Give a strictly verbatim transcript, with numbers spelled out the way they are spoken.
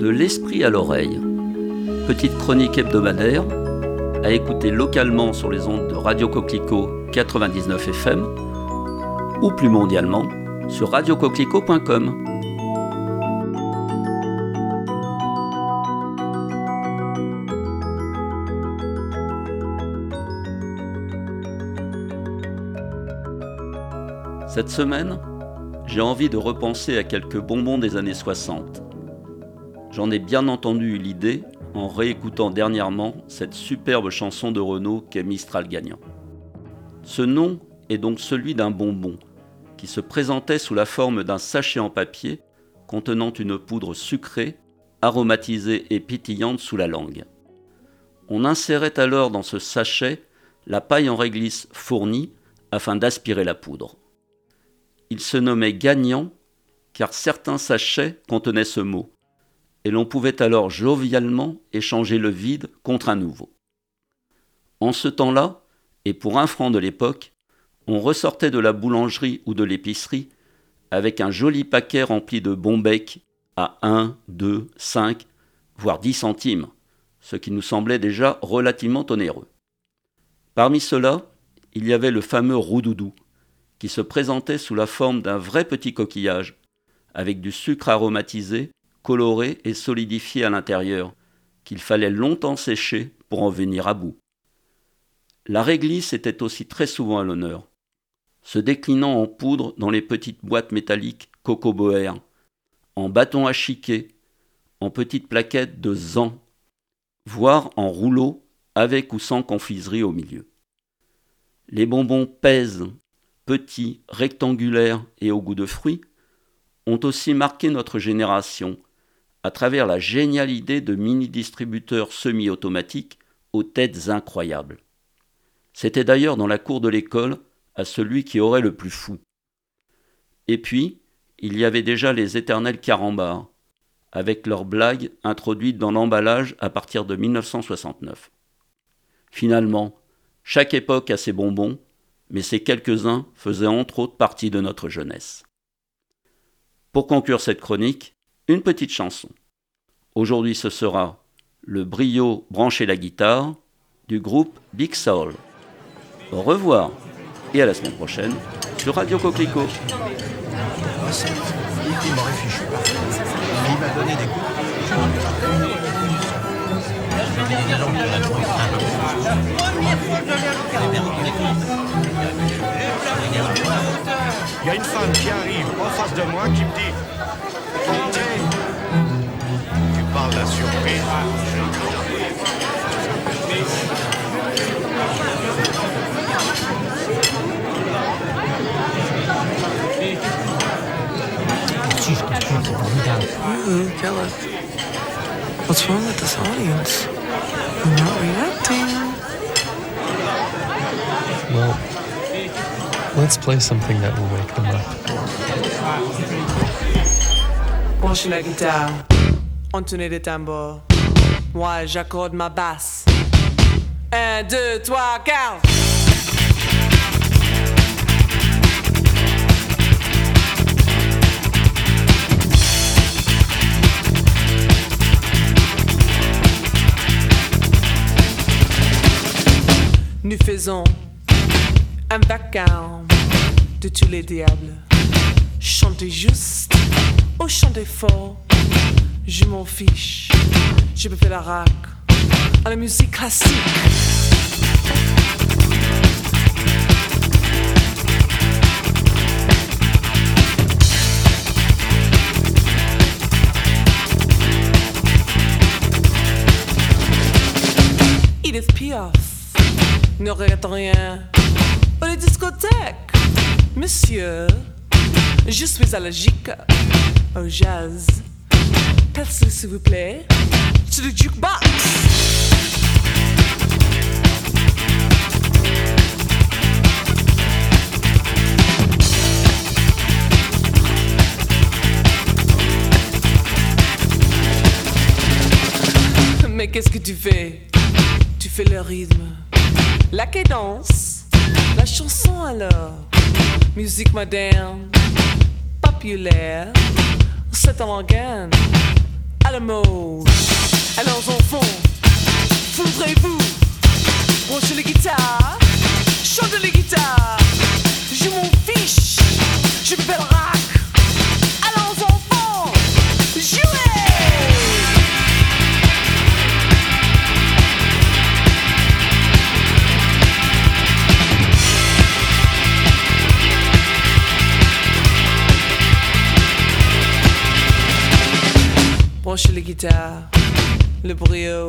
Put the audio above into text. de l'esprit à l'oreille. Petite chronique hebdomadaire à écouter localement sur les ondes de Radio Coquelicot quatre-vingt-dix-neuf F M ou plus mondialement sur radio coquelicot point com. Cette semaine, j'ai envie de repenser à quelques bonbons des années soixante. J'en ai bien entendu eu l'idée en réécoutant dernièrement cette superbe chanson de Renaud qu'est Mistral Gagnant. Ce nom est donc celui d'un bonbon qui se présentait sous la forme d'un sachet en papier contenant une poudre sucrée, aromatisée et pétillante sous la langue. On insérait alors dans ce sachet la paille en réglisse fournie afin d'aspirer la poudre. Il se nommait Gagnant, car certains sachets contenaient ce mot, et l'on pouvait alors jovialement échanger le vide contre un nouveau. En ce temps-là, et pour un franc de l'époque, on ressortait de la boulangerie ou de l'épicerie avec un joli paquet rempli de bons becs à un, deux, cinq, voire dix centimes, ce qui nous semblait déjà relativement onéreux. Parmi ceux-là, il y avait le fameux roudoudou, qui se présentait sous la forme d'un vrai petit coquillage, avec du sucre aromatisé, coloré et solidifié à l'intérieur, qu'il fallait longtemps sécher pour en venir à bout. La réglisse était aussi très souvent à l'honneur, se déclinant en poudre dans les petites boîtes métalliques coco-boères, en bâtons à chiquer, en petites plaquettes de zan, voire en rouleaux avec ou sans confiserie au milieu. Les bonbons pèsent, petits, rectangulaires et au goût de fruits, ont aussi marqué notre génération à travers la géniale idée de mini-distributeurs semi-automatiques aux têtes incroyables. C'était d'ailleurs dans la cour de l'école à celui qui aurait le plus fou. Et puis, il y avait déjà les éternels carambars, avec leurs blagues introduites dans l'emballage à partir de mille neuf cent soixante-neuf. Finalement, chaque époque a ses bonbons, mais ces quelques-uns faisaient entre autres partie de notre jeunesse. Pour conclure cette chronique, une petite chanson. Aujourd'hui, ce sera Le brio branché la guitare du groupe Big Soul. Au revoir et à la semaine prochaine sur Radio Coquelicot. Il y a une femme qui arrive en face de moi qui me dit « Montez !» Tu parles d'un surprise. Je trouve que c'est formidable. Mmh, jealous. What's wrong with this audience? You're not reacting. Well, let's play something that will wake them up. Branche la guitare, entonnez les tambours. Moi, j'accorde ma basse. Un, deux, trois, quatre. Nous faisons un vacarme de tous les diables. Chantez juste ou chantez fort, je m'en fiche. Je peux faire la rac à la musique classique. Édith Piaf ne regrette rien. Ou les discothèques, monsieur, je suis allergique au jazz. Passez s'il vous plaît sur le jukebox. Mais qu'est-ce que tu fais? Tu fais le rythme, la cadence. La chanson alors, musique moderne, populaire, c'est un organe à la mode. Alors enfants, fouvrez-vous, branchez les guitares, chantez les guitares. Je m'en fiche, je vais faire rac. Alors enfants, jouez. Branchez les guitares, le brio,